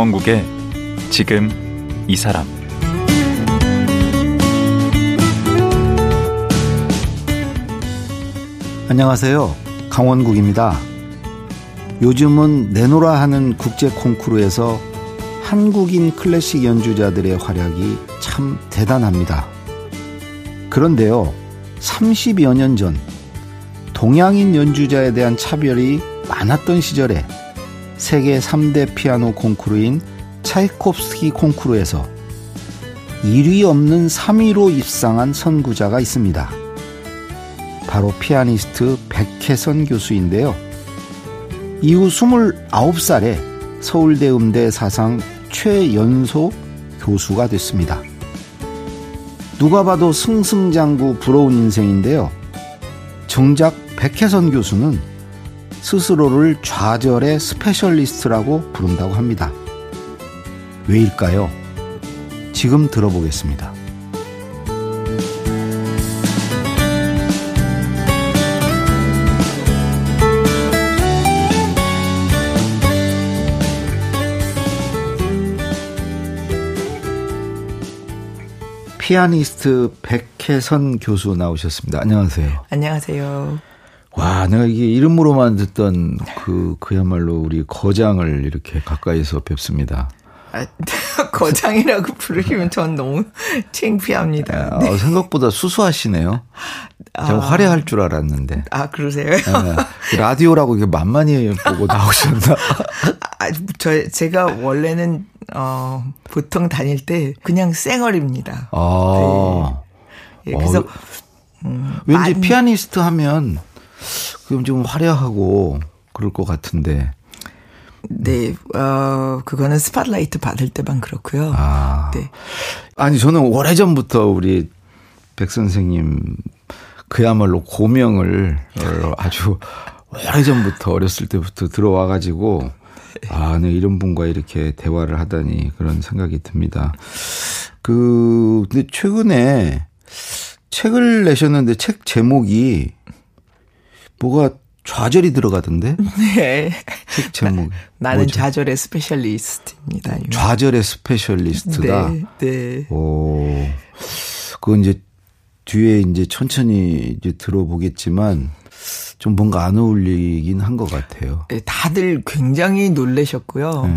강원국의 지금 이 사람. 안녕하세요. 강원국입니다. 요즘은 내노라 하는 국제 콩쿠르에서 한국인 클래식 연주자들의 활약이 참 대단합니다. 그런데요, 30여 년 전 동양인 연주자에 대한 차별이 많았던 시절에 세계 3대 피아노 콩쿠르인 차이콥스키 콩쿠르에서 1위 없는 3위로 입상한 선구자가 있습니다. 바로 피아니스트 백혜선 교수인데요. 이후 29살에 서울대 음대 사상 최연소 교수가 됐습니다. 누가 봐도 승승장구 부러운 인생인데요. 정작 백혜선 교수는 스스로를 좌절의 스페셜리스트라고 부른다고 합니다. 왜일까요? 지금 들어보겠습니다. 피아니스트 백혜선 교수 나오셨습니다. 안녕하세요. 안녕하세요. 와, 내가 이게 이름으로만 듣던 그야말로 우리 거장을 이렇게 가까이서 뵙습니다. 아, 거장이라고 부르시면 전 너무 창피합니다. 네. 생각보다 수수하시네요. 제가 화려할 줄 알았는데. 아, 그러세요? 네. 라디오라고 이렇게 만만히 보고 나오셨나? 제가 원래는 보통 다닐 때 그냥 쌩얼입니다. 아. 네. 예, 그래서 왠지 많이. 피아니스트 하면 그럼 좀 화려하고 그럴 것 같은데. 네, 그거는 스팟라이트 받을 때만 그렇고요. 아. 네. 아니, 저는 오래전부터 우리 백 선생님 그야말로 고명을 아주 오래전부터 어렸을 때부터 들어와 가지고 아, 네, 이런 분과 이렇게 대화를 하다니 그런 생각이 듭니다. 근데 최근에 책을 내셨는데 책 제목이 뭐가 좌절이 들어가던데? 네. 책 제목. 나는 뭐죠? 좌절의 스페셜리스트입니다. 좌절의 스페셜리스트다. 네. 네. 오. 그건 이제 뒤에 이제 천천히 이제 들어보겠지만 좀 뭔가 안 어울리긴 한 것 같아요. 네, 다들 굉장히 놀라셨고요. 네.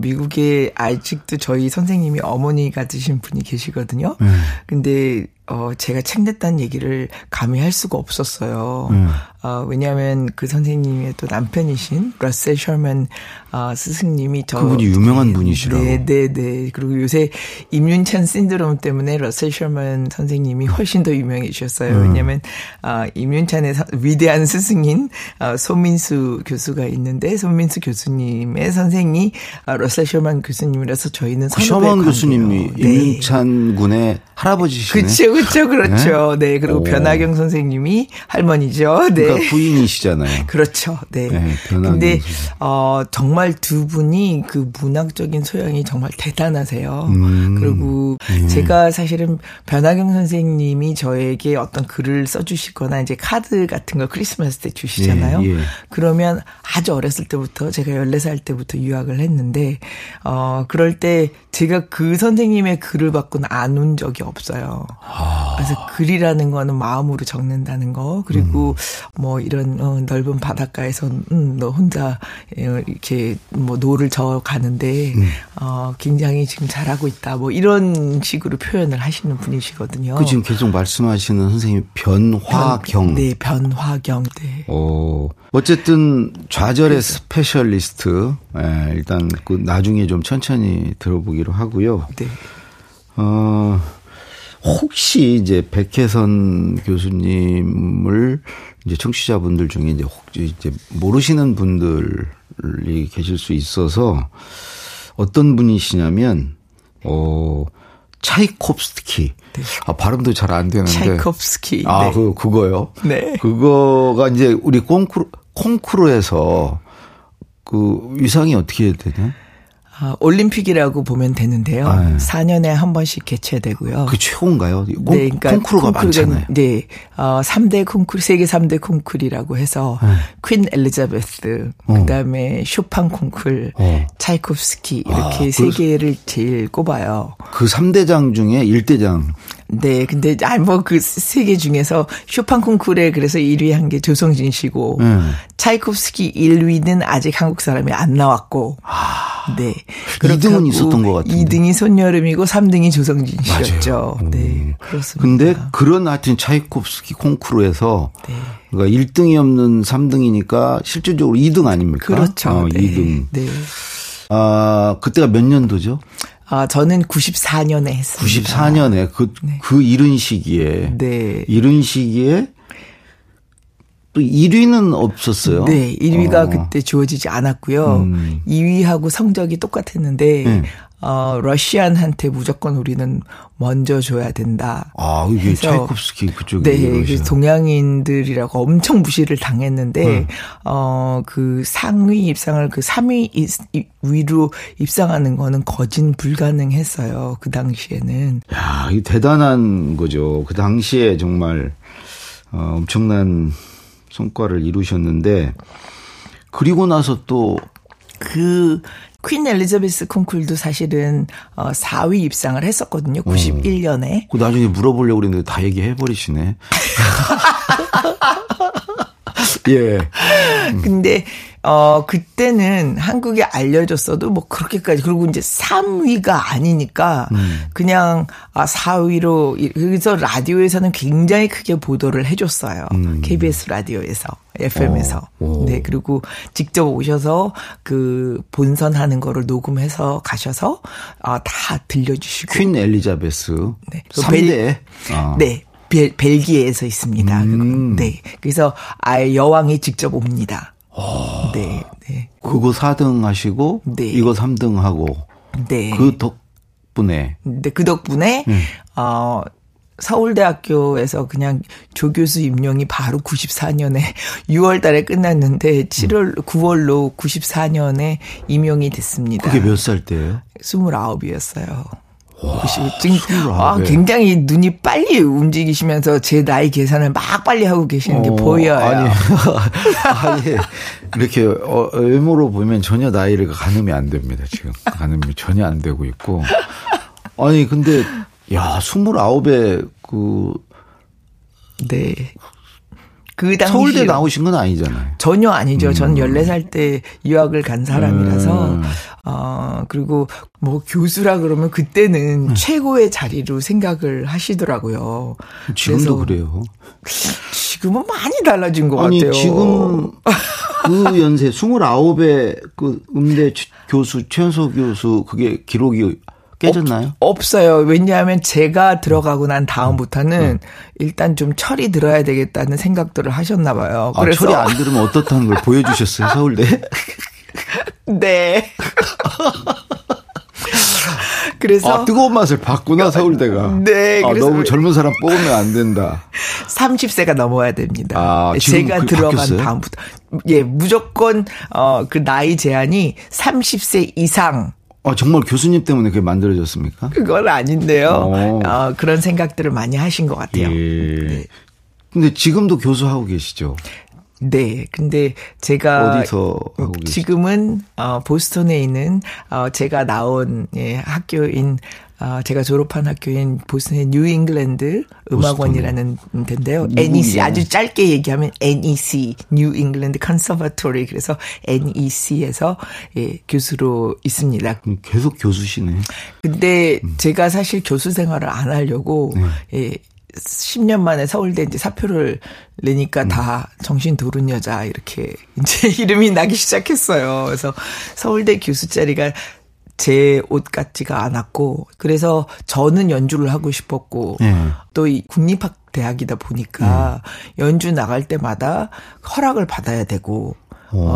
미국에 아직도 저희 선생님이 어머니 같으신 분이 계시거든요. 네. 근데 제가 책 냈다는 얘기를 감히 할 수가 없었어요. 왜냐하면 그 선생님의 또 남편이신 러셀 셔먼 스승님이 그분이 유명한 분이시라고. 네. 그리고 요새 임윤찬 신드롬 때문에 러셀 셔먼 선생님이 훨씬 더 유명해지셨어요. 왜냐하면 임윤찬의 위대한 스승인 손민수 교수가 있는데 손민수 교수님의 선생이 러셀 셔먼 교수님이라서 저희는 셔먼 교수님이 임윤찬 군의 할아버지시네. 그렇죠. 네, 그리고 오. 변화경 선생님이 할머니죠. 네. 그러니까 부인이시잖아요. 그렇죠. 네. 그런데 정말 두 분이 그 문학적인 소양이 정말 대단하세요. 그리고 제가 사실은 변화경 선생님이 저에게 어떤 글을 써주시거나 이제 카드 같은 걸 크리스마스 때 주시잖아요. 예. 그러면 아주 어렸을 때부터 제가 14살 때부터 유학을 했는데 그럴 때 제가 그 선생님의 글을 받고는 안 온 적이 없어요. 그래서 글이라는 거는 마음으로 적는다는 거, 그리고 뭐 이런 넓은 바닷가에서 너 혼자 이렇게 뭐 노를 저어 가는데 굉장히 지금 잘하고 있다 뭐 이런 식으로 표현을 하시는 분이시거든요. 그 지금 계속 말씀하시는 선생님 변화경. 네, 변화경. 네. 오. 어쨌든 좌절의 스페셜리스트. 네, 일단 그 나중에 좀 천천히 들어보기로 하고요. 네. 혹시 이제 백혜선 교수님을 이제 청취자분들 중에 이제 혹시 이제 모르시는 분들이 계실 수 있어서 어떤 분이시냐면 차이콥스키. 네. 아, 발음도 잘 안 되는데. 차이콥스키. 아, 네. 그거요. 네. 그거가 이제 우리 콩쿠르에서 위상이 어떻게 되냐? 올림픽이라고 보면 되는데요. 4년에 한 번씩 개최되고요. 그게 최고인가요? 네, 그러니까 콩쿠르가 많잖아요. 네, 3대 콩쿠르, 세계 3대 콩쿠르라고 해서 퀸 엘리자베스, 그다음에 쇼팽 콩쿠르, 차이콥스키 이렇게 세 개를 제일 꼽아요. 그 3대장 중에 1대장. 네, 근데 그 세 개 중에서 쇼팽 콩쿠르에 그래서 1위 한 게 조성진 씨고 차이콥스키 1위는 아직 한국 사람이 안 나왔고. 네. 2등은 있었던 것 같은데. 2등이 손여름이고 3등이 조성진 씨였죠. 네. 그렇습니다. 근데 그런 하여튼 차이콥스키 콩쿠르에서 네. 그러니까 1등이 없는 3등이니까 실질적으로 2등 아닙니까? 그렇죠. 2등. 네. 아, 그때가 몇 년도죠? 아, 저는 94년에 했습니다. 94년에 그 이른 시기에. 네. 이른 시기에 또 1위는 없었어요. 네. 1위가 그때 주어지지 않았고요. 2위하고 성적이 똑같았는데 러시안한테 무조건 우리는 먼저 줘야 된다. 아, 이게 차이콥스키 그쪽에. 네. 그래서 동양인들이라고 엄청 무시를 당했는데 그 상위 입상을 그 3위 위로 입상하는 거는 거진 불가능했어요. 그 당시에는. 야, 이 대단한 거죠. 그 당시에 정말 엄청난 성과를 이루셨는데, 그리고 나서 또 그 퀸 엘리자베스 콩쿨도 사실은 4위 입상을 했었거든요. 91년에. 그 나중에 물어보려고 그랬는데 다 얘기해 버리시네. 예. 근데 그때는 한국에 알려줬어도 뭐 그렇게까지, 그리고 이제 3위가 아니니까 그냥 4위로, 그래서 라디오에서는 굉장히 크게 보도를 해줬어요. KBS 라디오에서, FM에서. 네, 그리고 직접 오셔서 그 본선하는 거를 녹음해서 가셔서 다 들려주시고. 퀸 엘리자베스. 네. 3대. 네. 벨기에에서 있습니다. 네. 그래서 아예 여왕이 직접 옵니다. 오, 네, 네. 그거 4등 하시고, 네. 이거 3등 하고, 네. 그 덕분에. 네, 그 덕분에, 서울대학교에서 그냥 조교수 임용이 바로 94년에 6월 달에 끝났는데 9월로 94년에 임용이 됐습니다. 그게 몇 살 때예요? 29이었어요. 와, 굉장히 눈이 빨리 움직이시면서 제 나이 계산을 막 빨리 하고 계시는 게 보여요. 아니 이렇게 외모로 보면 전혀 나이를 가늠이 안 됩니다. 지금 가늠이 전혀 안 되고 있고. 아니 근데 야 29에 네. 그 당시 서울대 나오신 건 아니잖아요. 전혀 아니죠. 전 14살 때 유학을 간 사람이라서 그리고 뭐 교수라 그러면 그때는 최고의 자리로 생각을 하시더라고요. 지금도 그래요. 지금은 많이 달라진 것 같아요. 지금 그 연세 29에 그 음대 교수 최연소 교수 그게 기록이 깨졌나요? 없어요. 왜냐하면 제가 들어가고 난 다음부터는 일단 좀 철이 들어야 되겠다는 생각들을 하셨나 봐요. 그래서 철이 안 들으면 어떻다는 걸 보여주셨어요, 서울대? 네. 그래서 뜨거운 맛을 봤구나, 서울대가. 네. 그래서 너무 젊은 사람 뽑으면 안 된다. 30세가 넘어야 됩니다. 제가 들어간 바뀌었어요? 다음부터. 예, 무조건 그 나이 제한이 30세 이상. 정말 교수님 때문에 그게 만들어졌습니까? 그건 아닌데요. 그런 생각들을 많이 하신 것 같아요. 예. 네. 근데 지금도 교수하고 계시죠? 네. 근데 제가 어디서 하고 계시죠? 지금은 보스턴에 있는 제가 나온 학교인 제가 졸업한 학교인 보스턴의 뉴잉글랜드 음악원이라는 데인데요. NEC, 아주 짧게 얘기하면 NEC, New England Conservatory. 그래서 NEC에서 예, 교수로 있습니다. 계속 교수시네. 근데 제가 사실 교수 생활을 안 하려고 10년 만에 서울대 이제 사표를 내니까 다 정신 도른 여자 이렇게 이제 이름이 나기 시작했어요. 그래서 서울대 교수 자리가 제 옷 같지가 않았고, 그래서 저는 연주를 하고 싶었고, 또 이 국립학대학이다 보니까 연주 나갈 때마다 허락을 받아야 되고,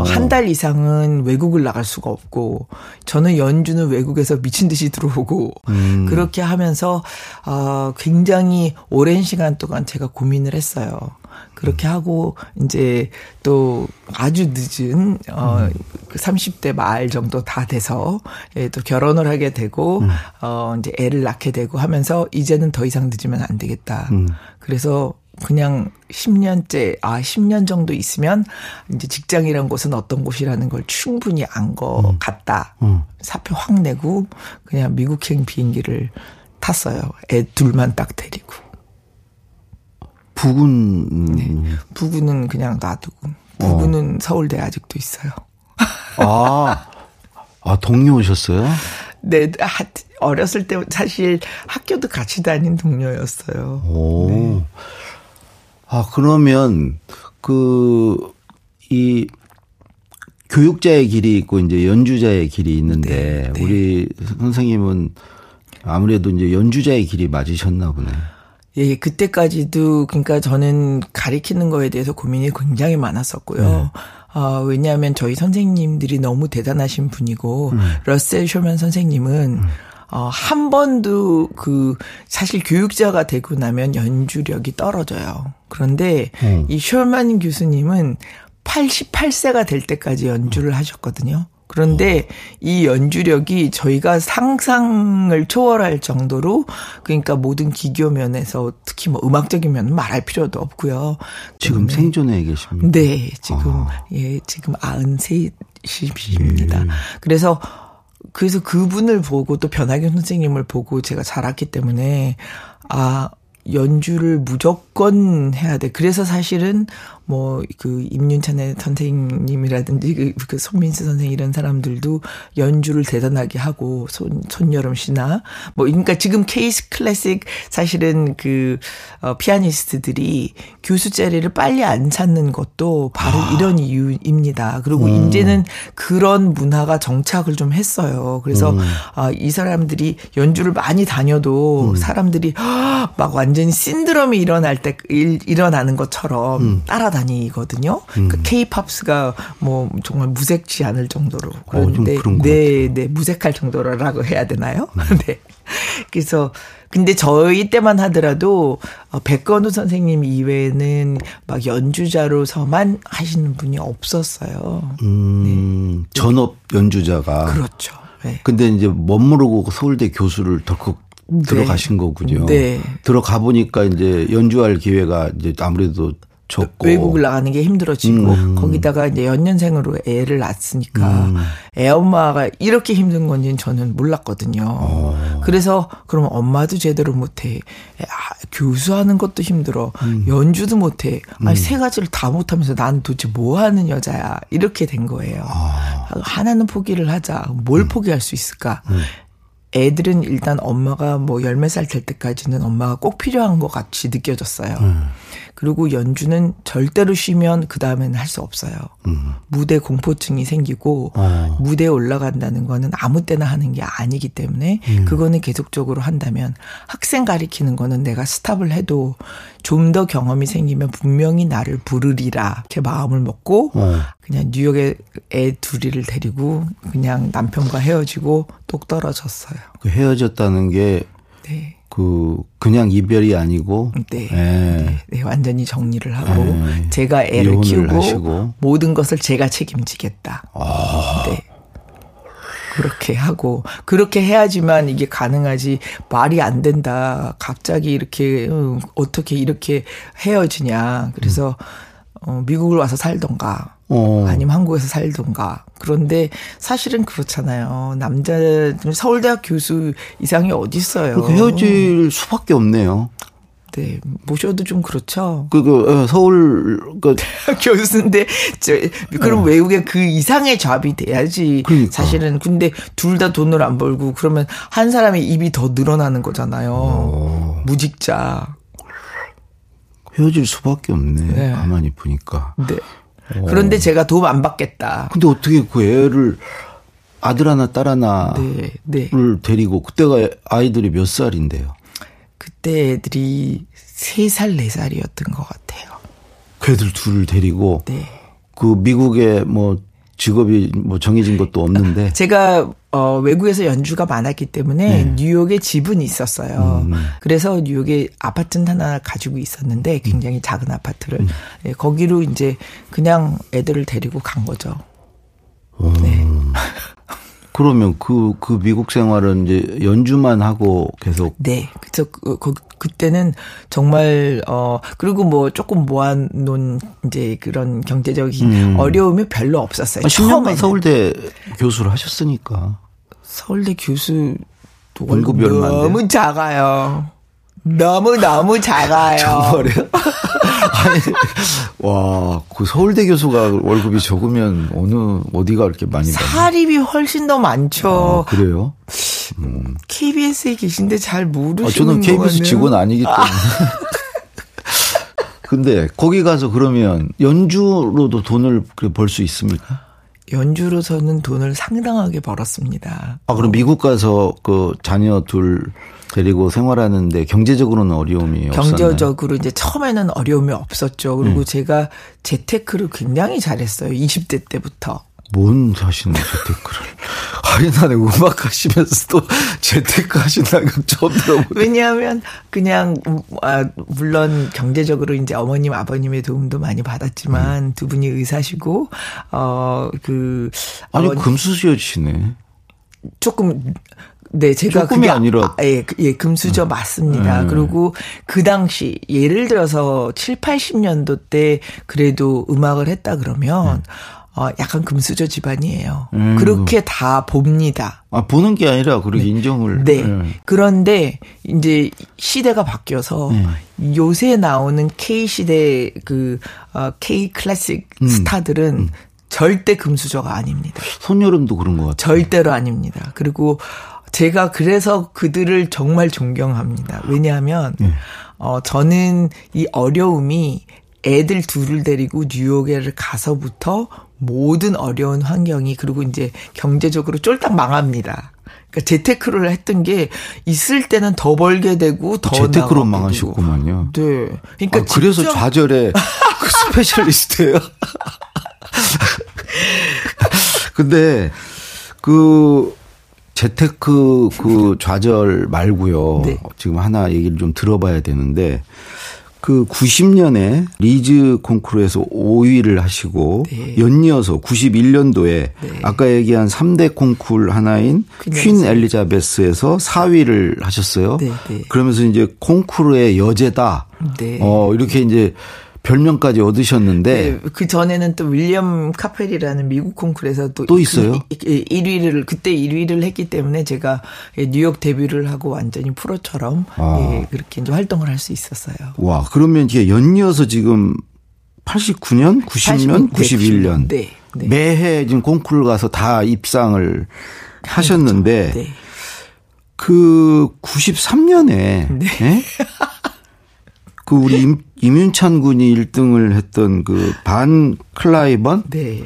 한 달 이상은 외국을 나갈 수가 없고, 저는 연주는 외국에서 미친 듯이 들어오고, 그렇게 하면서 굉장히 오랜 시간 동안 제가 고민을 했어요. 그렇게 하고 이제 또 아주 늦은 30대 말 정도 다 돼서 또 결혼을 하게 되고 이제 애를 낳게 되고 하면서 이제는 더 이상 늦으면 안 되겠다. 그래서 그냥 10년째, 10년 정도 있으면 이제 직장이란 곳은 어떤 곳이라는 걸 충분히 안 것 같다. 사표 확 내고 그냥 미국행 비행기를 탔어요. 애 둘만 딱 데리고. 부군. 네. 부군은 그냥 놔두고. 부군은 서울대에 아직도 있어요. 동료 오셨어요? 네, 어렸을 때 사실 학교도 같이 다닌 동료였어요. 오. 네. 그러면, 교육자의 길이 있고, 이제 연주자의 길이 있는데, 네. 우리 선생님은 아무래도 이제 연주자의 길이 맞으셨나 보네. 예, 그때까지도, 그러니까 저는 가리키는 거에 대해서 고민이 굉장히 많았었고요. 네. 왜냐하면 저희 선생님들이 너무 대단하신 분이고, 러셀 셔먼 선생님은, 한 번도 사실 교육자가 되고 나면 연주력이 떨어져요. 그런데 이 셔먼 교수님은 88세가 될 때까지 연주를 하셨거든요. 그런데 이 연주력이 저희가 상상을 초월할 정도로, 그러니까 모든 기교 면에서, 특히 뭐 음악적인 면은 말할 필요도 없고요. 지금 생존해 계십니까? 네, 지금 93입니다. 그래서 그분을 보고 또 변화경 선생님을 보고 제가 자랐기 때문에 연주를 무조건 해야 돼. 그래서 사실은 뭐 임윤찬의 선생님이라든지 그 손민수 선생 이런 사람들도 연주를 대단하게 하고 손여름 씨나 뭐 그러니까 지금 케이스 클래식 사실은 피아니스트들이 교수 자리를 빨리 안 찾는 것도 바로 이런 이유입니다. 그리고 이제는 그런 문화가 정착을 좀 했어요. 그래서 이 사람들이 연주를 많이 다녀도 사람들이 막 완전히 신드롬이 일어나는 것처럼 따라다. 아니거든요. 그러니까 K-POPs가 뭐 정말 무색지 않을 정도로 그런데 무색할 정도라고 해야 되나요? 네. 그래서 근데 저희 때만 하더라도 백건우 선생님 이외에는 막 연주자로서만 하시는 분이 없었어요. 네. 전업 연주자가 그렇죠. 네. 근데 이제 멋모르고 서울대 교수를 덜컥 들어가신 거군요. 네. 들어가 보니까 이제 연주할 기회가 이제 아무래도 적고. 외국을 나가는 게 힘들어지고 거기다가 이제 연년생으로 애를 낳았으니까 애 엄마가 이렇게 힘든 건지는 저는 몰랐거든요. 그래서 그럼 엄마도 제대로 못해, 교수하는 것도 힘들어, 연주도 못해, 세 가지를 다 못하면서 난 도대체 뭐하는 여자야, 이렇게 된 거예요. 하나는 포기를 하자. 뭘 포기할 수 있을까? 애들은 일단 엄마가 뭐 10몇 살 될 때까지는 엄마가 꼭 필요한 것 같이 느껴졌어요. 그리고 연주는 절대로 쉬면 그 다음에는 할 수 없어요. 무대 공포증이 생기고 무대에 올라간다는 거는 아무 때나 하는 게 아니기 때문에 그거는 계속적으로 한다면, 학생 가리키는 거는 내가 스탑을 해도 좀 더 경험이 생기면 분명히 나를 부르리라 이렇게 마음을 먹고 그냥 뉴욕에 애 둘이를 데리고 그냥 남편과 헤어지고 똑 떨어졌어요. 헤어졌다는 게 그냥 이별이 아니고 네, 완전히 정리를 하고 제가 애를 키우고 하시고. 모든 것을 제가 책임지겠다. 네. 그렇게 하고 그렇게 해야지만 이게 가능하지, 말이 안 된다. 갑자기 이렇게 어떻게 이렇게 헤어지냐. 그래서 미국을 와서 살던가 아니면 한국에서 살던가. 그런데 사실은 그렇잖아요. 남자 서울대학 교수 이상이 어디 있어요. 헤어질 수밖에 없네요. 네, 모셔도 좀 그렇죠. 서울 교수인데 그럼 외국에 그 이상의 잡이 돼야지. 그러니까. 사실은 근데 둘 다 돈을 안 벌고 그러면 한 사람의 입이 더 늘어나는 거잖아요. 무직자. 헤어질 수밖에 없네. 네. 가만히 보니까. 네. 그런데 제가 도움 안 받겠다. 근데 어떻게 그 애를 아들 하나 딸 하나를 데리고, 그때가 아이들이 몇 살인데요? 그때 애들이 3살 4살이었던 것 같아요. 그 애들 둘을 데리고 미국에 뭐 직업이 뭐 정해진 것도 없는데. 제가 외국에서 연주가 많았기 때문에 뉴욕에 집은 있었어요. 그래서 뉴욕에 아파트 하나 가지고 있었는데 굉장히 작은 아파트를 네, 거기로 이제 그냥 애들을 데리고 간 거죠. 네. 그러면 그 미국 생활은 이제 연주만 하고 계속. 네. 그래서 그때는 정말, 그리고 뭐 조금 모아놓은 이제 그런 경제적인 어려움이 별로 없었어요. 10년간 서울대 교수를 하셨으니까. 서울대 교수 월급이 얼마인데? 너무 작아요. 너무 작아요. 정말요? 아니, 와, 그 서울대 교수가 월급이 적으면 어디가 이렇게 많이 사립이 받나? 훨씬 더 많죠. 아, 그래요? KBS에 계신데 잘 모르시는 저는 KBS 거는. 직원 아니기 때문에. 근데 거기 가서 그러면 연주로도 돈을 벌 수 있습니까? 연주로서는 돈을 상당하게 벌었습니다. 아, 그럼 미국 가서 그 자녀 둘 데리고 생활하는데 경제적으로는 어려움이 없었나요? 경제적으로 이제 처음에는 어려움이 없었죠. 그리고 제가 재테크를 굉장히 잘했어요. 20대 때부터. 뭔 하시는 재테크를. 아니, 나는 음악 하시면서도 재테크 하신다는 건 처음 들어보네. 왜냐하면 그냥, 물론 경제적으로 이제 어머님, 아버님의 도움도 많이 받았지만 두 분이 의사시고, 아니, 금수저시네. 조금, 네, 제가 조금이 아니라. 예, 금수저 맞습니다. 그리고 그 당시, 예를 들어서 70, 80년도 때 그래도 음악을 했다 그러면, 약간 금수저 집안이에요. 그렇게 다 봅니다. 아, 보는 게 아니라, 그렇게 네. 인정을. 네. 그런데, 이제, 시대가 바뀌어서, 요새 나오는 K시대, K클래식 스타들은, 절대 금수저가 아닙니다. 손여름도 그런 것 같아요. 절대로 아닙니다. 그리고, 제가 그래서 그들을 정말 존경합니다. 왜냐하면, 저는 이 어려움이, 애들 둘을 데리고 뉴욕에 가서부터 모든 어려운 환경이 그리고 이제 경제적으로 쫄딱 망합니다. 그러니까 재테크를 했던 게 있을 때는 더 벌게 되고 더 재테크로 망하셨구만요. 네. 그러니까 그래서 좌절의 그 스페셜리스트예요. 근데 그 재테크 그 좌절 말고요. 네. 지금 하나 얘기를 좀 들어봐야 되는데. 그 90년에 리즈 콩쿠르에서 5위를 하시고 네. 연이어서 91년도에 네. 아까 얘기한 3대 콩쿠르 하나인 퀸 엘리자베스에서 4위를 하셨어요. 네, 네. 그러면서 이제 콩쿠르의 여제다. 네. 이렇게 이제 별명까지 얻으셨는데 네, 그 전에는 또 윌리엄 카펠이라는 미국 콩쿠르에서 또 있어요. 1위를 그때 1위를 했기 때문에 제가 뉴욕 데뷔를 하고 완전히 프로처럼 예, 그렇게 이제 활동을 할 수 있었어요. 와, 그러면 이게 연이어서 지금 89년, 90년, 91년 네, 네. 매해 지금 콩쿠르 가서 다 입상을 하셨는데 네. 그 93년에 네. 예? 그 우리 임윤찬 군이 1등을 했던 그 반클라이번 네.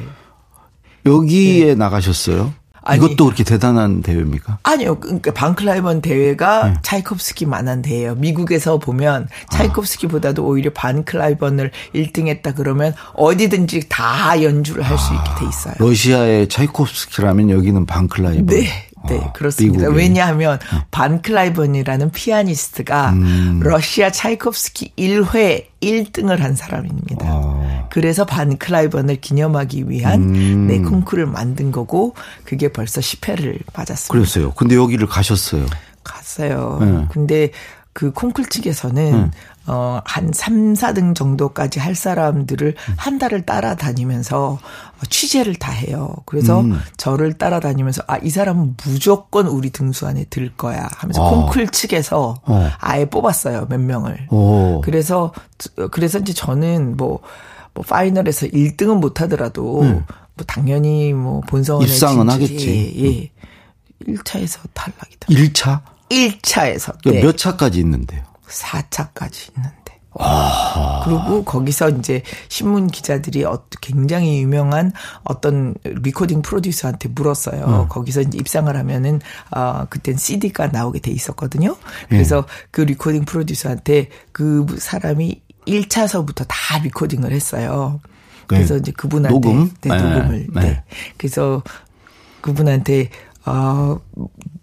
여기에 네. 나가셨어요. 아니, 이것도 그렇게 대단한 대회입니까? 아니요. 그러니까 반클라이번 대회가 네. 차이콥스키 만한 대회예요. 미국에서 보면 차이콥스키보다도 오히려 반클라이번을 1등했다 그러면 어디든지 다 연주를 할 수 있게 돼 있어요. 러시아의 차이콥스키라면 여기는 반클라이번. 네. 네, 그렇습니다. 미국이. 왜냐하면 반클라이번이라는 피아니스트가 러시아 차이콥스키 1회 1등을 한 사람입니다. 그래서 반클라이번을 기념하기 위한 네, 콩쿠르를 만든 거고 그게 벌써 10회를 맞았습니다. 그랬어요. 근데 여기를 가셨어요. 갔어요. 네. 근데 그 콩쿠르 측에서는 한 3, 4등 정도까지 할 사람들을 한 달을 따라다니면서 취재를 다 해요. 그래서 저를 따라다니면서 이 사람은 무조건 우리 등수 안에 들 거야 하면서 콩쿨 측에서 아예 뽑았어요. 몇 명을. 오. 그래서 이제 저는 뭐 파이널에서 1등은 못 하더라도 뭐 당연히 뭐 본선에 입상은 하겠지. 예. 1차에서 탈락이다. 1차? 1차에서. 네. 몇 차까지 있는데요? 4차까지 있는데. 아. 그리고 거기서 이제 신문 기자들이 굉장히 유명한 어떤 리코딩 프로듀서한테 물었어요. 거기서 이제 입상을 하면은, 그땐 CD가 나오게 돼 있었거든요. 그래서 그 리코딩 프로듀서한테 그 사람이 1차서부터 다 리코딩을 했어요. 그래서 네. 이제 그분한테 녹음을. 네. 그래서 그분한테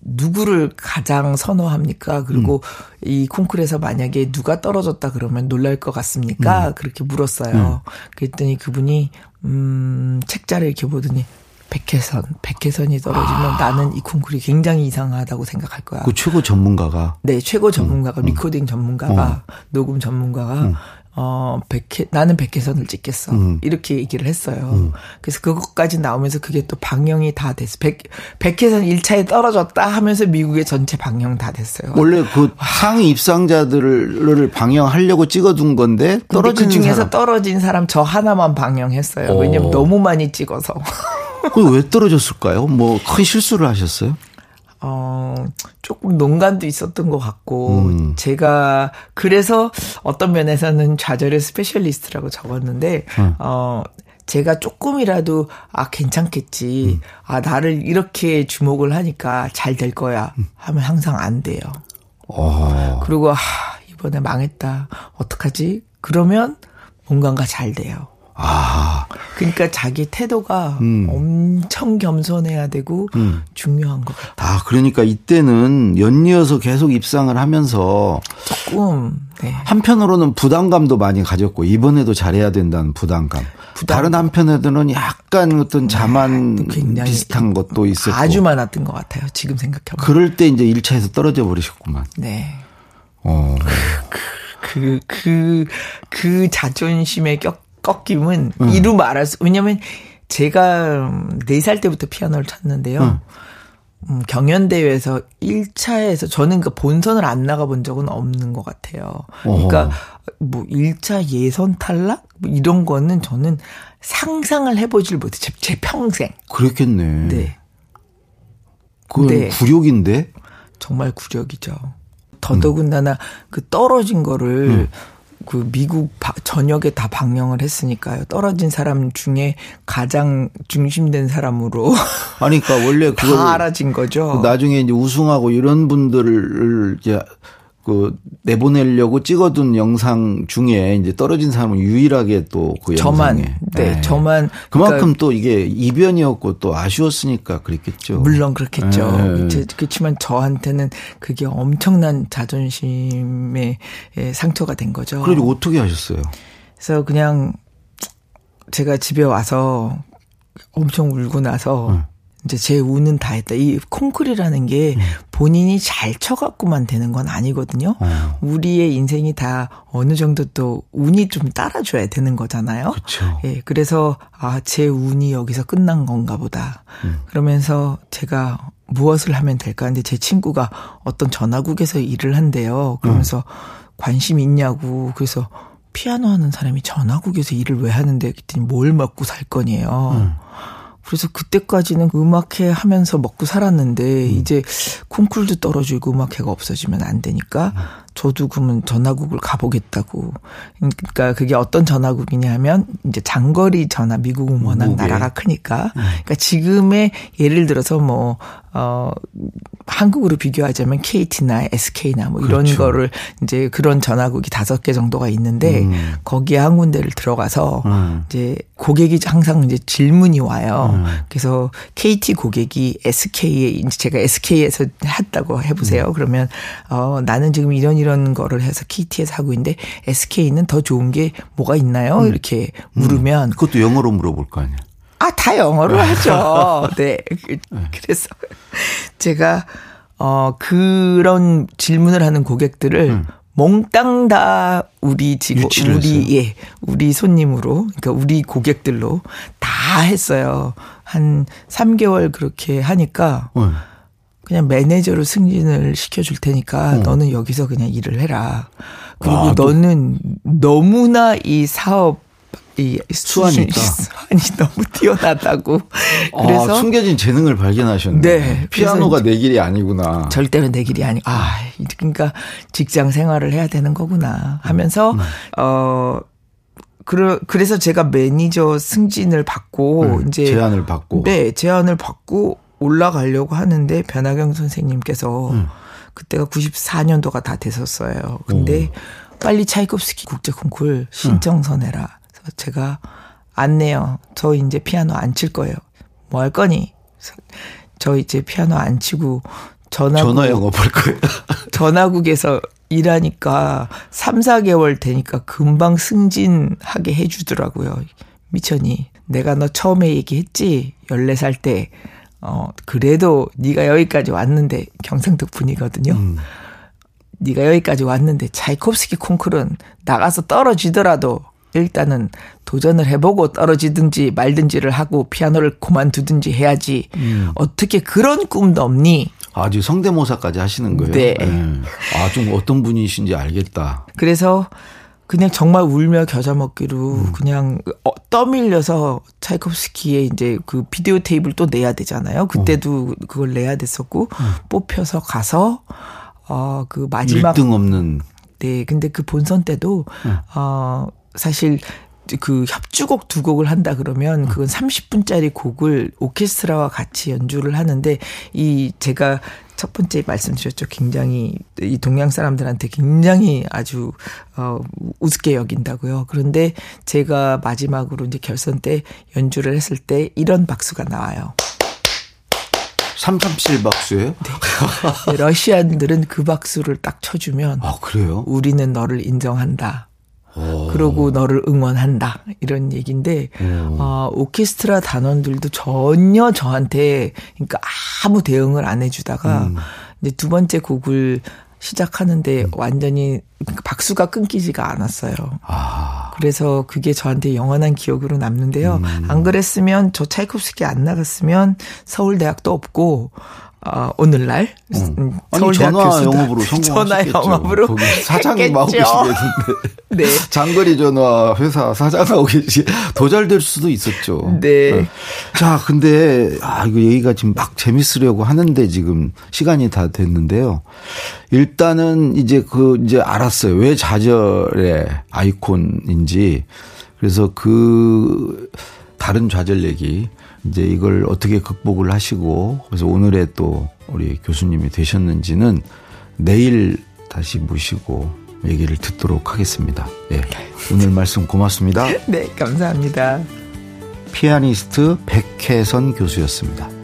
누구를 가장 선호합니까? 그리고 이 콩쿨에서 만약에 누가 떨어졌다 그러면 놀랄 것 같습니까? 그렇게 물었어요. 그랬더니 그분이 책자를 이렇게 보더니 백혜선이 떨어지면 나는 이 콩쿨이 굉장히 이상하다고 생각할 거야. 그 최고 전문가가. 네, 최고 전문가가 리코딩 전문가가 녹음 전문가가 나는 백혜선을 찍겠어. 이렇게 얘기를 했어요. 그래서 그것까지 나오면서 그게 또 방영이 다 됐어. 백혜선 1차에 떨어졌다 하면서 미국의 전체 방영 다 됐어요. 원래 그 상위 입상자들을 방영하려고 찍어둔 건데 떨어진 그 중에서 사람. 떨어진 사람 저 하나만 방영했어요. 왜냐면 너무 많이 찍어서. 그 왜 떨어졌을까요? 뭐 큰 실수를 하셨어요? 조금 농간도 있었던 것 같고, 제가, 그래서 어떤 면에서는 좌절의 스페셜리스트라고 적었는데, 제가 조금이라도, 괜찮겠지. 나를 이렇게 주목을 하니까 잘 될 거야. 하면 항상 안 돼요. 그리고, 이번에 망했다. 어떡하지? 그러면 뭔가가 잘 돼요. 그러니까 자기 태도가 엄청 겸손해야 되고 중요한 것 같아요. 그러니까 이때는 연이어서 계속 입상을 하면서 조금 한편으로는 부담감도 많이 가졌고 이번에도 잘해야 된다는 부담감. 다른 한편에서는 약간 어떤 자만 비슷한 것도 있었고 아주 많았던 것 같아요. 지금 생각해보면. 그럴 때 이제 1차에서 떨어져 버리셨구만. 네. 그 자존심에 꺾임은 이루 말할 수, 왜냐면 제가 4살 때부터 피아노를 쳤는데요. 경연대회에서 1차에서 저는 그 본선을 안 나가본 적은 없는 것 같아요. 그러니까 뭐 1차 예선 탈락? 뭐 이런 거는 저는 상상을 해보질 못해. 제 평생. 그랬겠네. 네. 그건 굴욕인데? 정말 굴욕이죠. 더더군다나 그 떨어진 거를 그 미국 전역에 다 방영을 했으니까요. 떨어진 사람 중에 가장 중심된 사람으로. 그러니까 원래 그걸 다 알아진 거죠. 나중에 이제 우승하고 이런 분들을 이제 그 내보내려고 찍어둔 영상 중에 이제 떨어진 사람은 유일하게 또 그 영상에. 저만. 그만큼 그러니까 또 이게 이변이었고 또 아쉬웠으니까 그랬겠죠. 물론 그렇겠죠. 그렇지만 저한테는 그게 엄청난 자존심의 상처가 된 거죠. 그래서 어떻게 하셨어요? 그래서 그냥 제가 집에 와서 엄청 울고 나서 이제 제 운은 다 했다. 이 콩쿨이라는 게 본인이 잘 쳐갖고만 되는 건 아니거든요. 우리의 인생이 다 어느 정도 또 운이 좀 따라줘야 되는 거잖아요. 그쵸. 예, 그래서 제 운이 여기서 끝난 건가 보다. 그러면서 제가 무엇을 하면 될까 하는데 제 친구가 어떤 전화국에서 일을 한대요. 그러면서 관심 있냐고. 그래서 피아노 하는 사람이 전화국에서 일을 왜 하는데 그랬더니 뭘 먹고 살 거니에요. 그래서 그때까지는 음악회 하면서 먹고 살았는데 이제 콩쿨도 떨어지고 음악회가 없어지면 안 되니까 저도 그러면 전화국을 가보겠다고. 그러니까 그게 어떤 전화국이냐면 이제 장거리 전화. 미국은 워낙 나라가 크니까. 그러니까 지금의 예를 들어서 뭐 한국으로 비교하자면 KT나 SK나 뭐 이런 거를 이제 그런 전화국이 5개 정도가 있는데 거기에 한 군데를 들어가서 이제 고객이 항상 이제 질문이 와요. 그래서 KT 고객이 SK에 이제 제가 SK에서 했다고 해보세요. 그러면 나는 지금 이런 거를 해서 KT에서 하고 있는데 SK는 더 좋은 게 뭐가 있나요? 이렇게 물으면 그것도 영어로 물어볼 거 아니야. 다 영어로 하죠. 네. 그래서 제가, 그런 질문을 하는 고객들을 몽땅 다 우리 손님으로, 그러니까 우리 고객들로 다 했어요. 한 3개월 그렇게 하니까 그냥 매니저로 승진을 시켜줄 테니까 너는 여기서 그냥 일을 해라. 그리고 너는 너무나 이 사업, 수완이 너무 뛰어나다고. 그래서 숨겨진 재능을 발견하셨네. 네, 피아노가 내 길이 아니구나. 절대로 내 길이 아니. 그러니까 직장 생활을 해야 되는 거구나 하면서 그래서 제가 매니저 승진을 받고 이제 제안을 받고 올라가려고 하는데 변화경 선생님께서 그때가 94년도가 다 됐었어요. 근데 빨리 차이콥스키 국제 콩쿨 신청서 내라. 제가 안 내요. 저 이제 피아노 안 칠 거예요. 뭐 할 거니? 저 이제 피아노 안 치고 전화 영업할 거예요. 전화국에서 일하니까 3, 4개월 되니까 금방 승진하게 해주더라고요. 미천이 내가 너 처음에 얘기했지 14살 때 그래도 네가 여기까지 왔는데 경상북분이거든요. 네가 여기까지 왔는데 차이콥스키 콩쿨은 나가서 떨어지더라도 일단은 도전을 해보고 떨어지든지 말든지를 하고 피아노를 그만두든지 해야지. 어떻게 그런 꿈도 없니? 아주 성대모사까지 하시는 거예요? 네. 아, 좀 어떤 분이신지 알겠다. 그래서 그냥 정말 울며 겨자 먹기로 그냥 떠밀려서 차이콥스키의 이제 그 비디오 테이프를 또 내야 되잖아요. 그때도 그걸 내야 됐었고 뽑혀서 가서 그 마지막 1등 없는. 네. 근데 그 본선 때도 사실 그 협주곡 두 곡을 한다 그러면 그건 30분짜리 곡을 오케스트라와 같이 연주를 하는데 이 제가 첫 번째 말씀드렸죠. 굉장히 이 동양 사람들한테 굉장히 아주 우습게 여긴다고요. 그런데 제가 마지막으로 이제 결선 때 연주를 했을 때 이런 박수가 나와요. 337 박수예요? 네. 러시안들은 그 박수를 딱 쳐주면 아, 그래요? 우리는 너를 인정한다. 그러고 너를 응원한다 이런 얘기인데 오케스트라 단원들도 전혀 저한테 그러니까 아무 대응을 안 해주다가 이제 두 번째 곡을 시작하는데 완전히 박수가 끊기지가 않았어요. 아. 그래서 그게 저한테 영원한 기억으로 남는데요. 안 그랬으면 저 차이콥스키 안 나갔으면 서울대학도 없고 오늘날 서울대학교 전화 영업으로 사장님 하고 계시겠는데 네. 장거리 전화 회사 사장하고 계시 도잘될 수도 있었죠. 네. 네. 자, 근데 이거 얘기가 지금 막 재밌으려고 하는데 지금 시간이 다 됐는데요. 일단은 이제 알았어요. 왜 좌절의 아이콘인지. 그래서 그 다른 좌절 얘기. 이제 이걸 어떻게 극복을 하시고 그래서 오늘의 또 우리 교수님이 되셨는지는 내일 다시 모시고 얘기를 듣도록 하겠습니다. 예. 오늘 말씀 고맙습니다. 네, 감사합니다. 피아니스트 백혜선 교수였습니다.